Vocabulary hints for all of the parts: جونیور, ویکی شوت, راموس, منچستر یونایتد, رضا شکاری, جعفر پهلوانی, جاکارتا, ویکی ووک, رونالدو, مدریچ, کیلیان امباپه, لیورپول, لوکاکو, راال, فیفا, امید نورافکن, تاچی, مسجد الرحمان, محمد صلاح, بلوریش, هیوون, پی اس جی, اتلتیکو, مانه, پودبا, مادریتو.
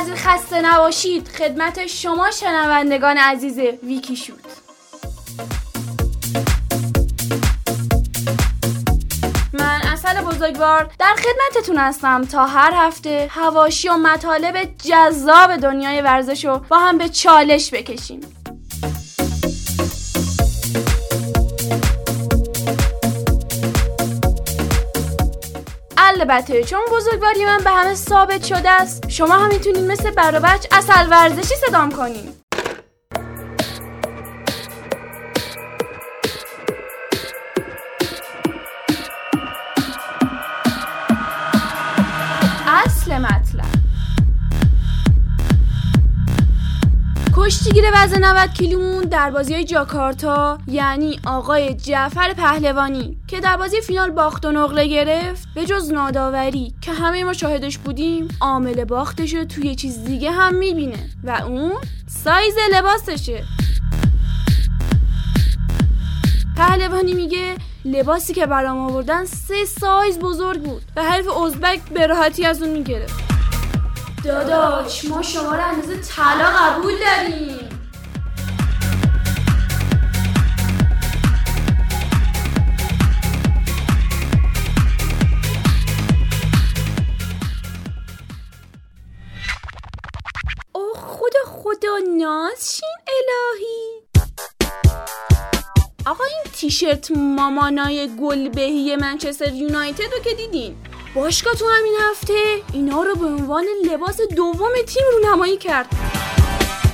از خسته نباشید. خدمت شما شنوندگان عزیز ویکی شوت. من اصل بزرگوار در خدمتتون هستم تا هر هفته حواشی و مطالب جذاب دنیای ورزش رو با هم به چالش بکشیم. البته چون بزرگواری من به همه ثابت شده است، شما هم میتونید مثل برابچ اصل ورزشی صدام کنید. اصل مطلب: کشتیگیر وزن 90 کیلومون در بازی‌های جاکارتا، یعنی آقای جعفر پهلوانی که در بازی فینال باخت و نقره گرفت، به جز ناداوری که همه ما شاهدش بودیم، عامل باختش رو توی چیز دیگه هم می‌بینه و اون سایز لباسشه. پهلوانی میگه لباسی که برام آوردن 3 سایز بزرگ بود و حریف ازبک به راحتی از اون می‌گرفت. داداش ما شما رو اندازه طلا قبول داریم. او خدا نازشین الهی. آقا این تیشرت مامانای گلبهی منچستر یونایتد رو که دیدین، باشگاه تو همین هفته اینا رو به عنوان لباس دوم تیم رو نمایی کرد.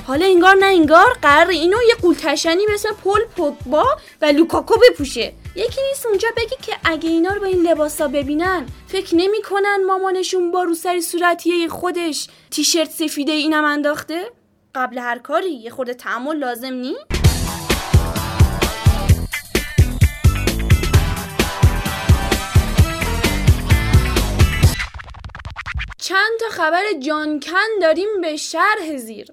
حالا انگار نه انگار قراره اینو یه قولتشنی به اسم پودبا و لوکاکو بپوشه. یکی نیست اونجا بگی که اگه اینا رو با این لباسا ببینن فکر نمی‌کنن مامانشون با روسری صورتیه خودش تیشرت سفیده اینم انداخته؟ قبل هر کاری یه خورده تعامل لازم نی؟ چند تا خبر جانکن داریم به شرح زیر.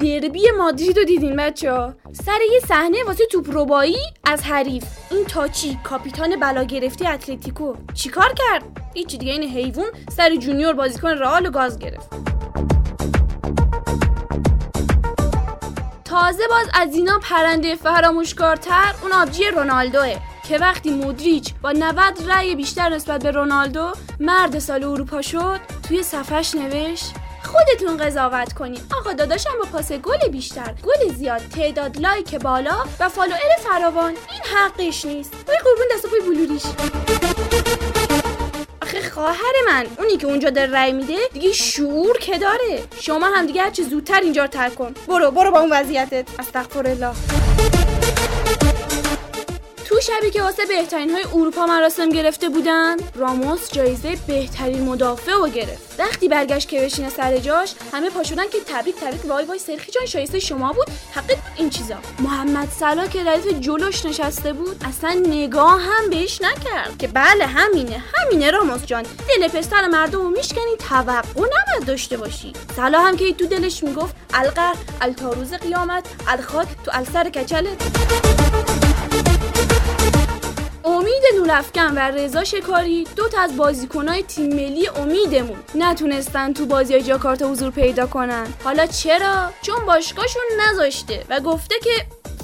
دربی مادریتو دیدین بچه‌ها؟ سر یه صحنه واسه توپ‌ربایی از حریف، این تاچی کاپیتان بلا گرفته اتلتیکو چیکار کرد؟ هیچ دیگه، این هیوون سر جونیور بازیکن راال و گاز گرفت. تازه باز از اینا پرنده فراموشکارتر اون آبجی رونالدوه که وقتی مدریچ با 90 رأی بیشتر نسبت به رونالدو مرد سال اروپا شد، توی صفحش نوشت خودتون قضاوت کنید، آقا داداشم با پاس گل بیشتر، گل زیاد، تعداد لایک بالا و فالوئر فراوان، این حقش نیست. وای قربون دست پای بلوریش. خواهر من اونی که اونجا داره رای میده دیگه شعور که داره. شما هم دیگه هرچی زودتر اینجا رو ترک کن، برو با اون وضعیتت. استغفرالله. تو شبی که واسه بهترین های اروپا مراسم گرفته بودن، راموس جایزه بهترین مدافع رو گرفت. وقتی برگشت که بشینه سر جاش، همه پا شدن که تبریک وای سرخی جان شایسته شما بود، حقیقت بود این چیزا. محمد صلاح که ردیف جلوش نشسته بود اصلا نگاه هم بهش نکرد که بله همینه راموس جان، دل پستر مردم رو میشکنی، توقع نباید داشته باشی. صلاح هم که تو دلش میگفت القر التاروز قیامت الخاک تو السر کچلت. امید نورافکن و رضا شکاری، 2 تا از بازیکن‌های تیم ملی امیدمون، نتونستن تو بازی جاکارتا حضور پیدا کنن. حالا چرا؟ چون باشگاهشون نذاشته و گفته که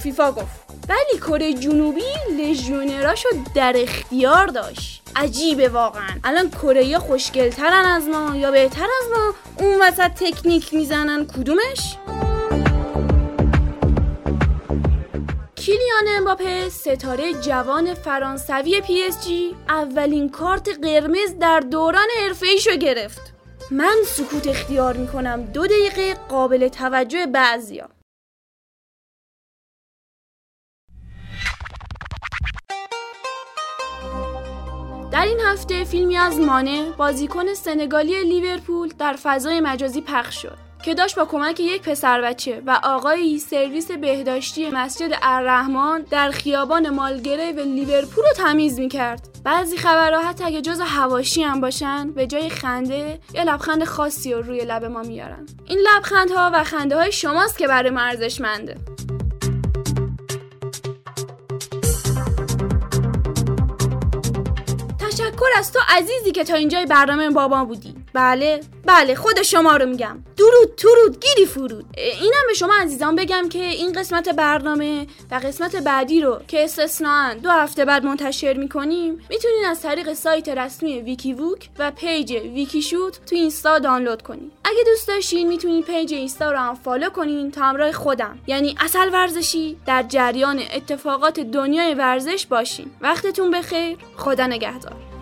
فیفا گفت. ولی کره جنوبی لژیونراشو در اختیار داشت. عجیبه واقعا. الان کره‌ها خوشگل‌ترن از ما یا بهتر از ما؟ اون وسط تکنیک میزنن کدومش؟ کیلیان امباپه، ستاره جوان فرانسوی پی اس جی، اولین کارت قرمز در دوران حرفه‌ایشو گرفت. من سکوت اختیار میکنم. 2 دقیقه قابل توجه بعضیا. در این هفته فیلمی از مانه، بازیکن سنگالی لیورپول، در فضای مجازی پخش شد که داشت با کمک یک پسر بچه و آقایی سرویس بهداشتی مسجد الرحمان در خیابان مالگری و لیورپول رو تمیز میکرد. بعضی خبرها حتی اگه جز حواشی هم باشن، به جای خنده یه لبخند خاصی رو روی لب ما میارن. این لبخندها و خنده‌های شماست که برای ما ارزشمنده. تشکر از تو عزیزی که تا اینجای برنامه بابا بودی. بله بله، خود شما رو میگم. درود ترود گیری فرود. اینم به شما عزیزان بگم که این قسمت برنامه و قسمت بعدی رو که استثناءن 2 هفته بعد منتشر میکنیم، میتونین از طریق سایت رسمی ویکی ووک و پیج ویکی شوت تو اینستا دانلود کنین. اگه دوست داشتین میتونین پیج اینستا رو هم فالو کنین تا همراه خودم، یعنی اصل ورزشی، در جریان اتفاقات دنیای ورزش باشین. وقتتون بخیر. خدا نگهدار.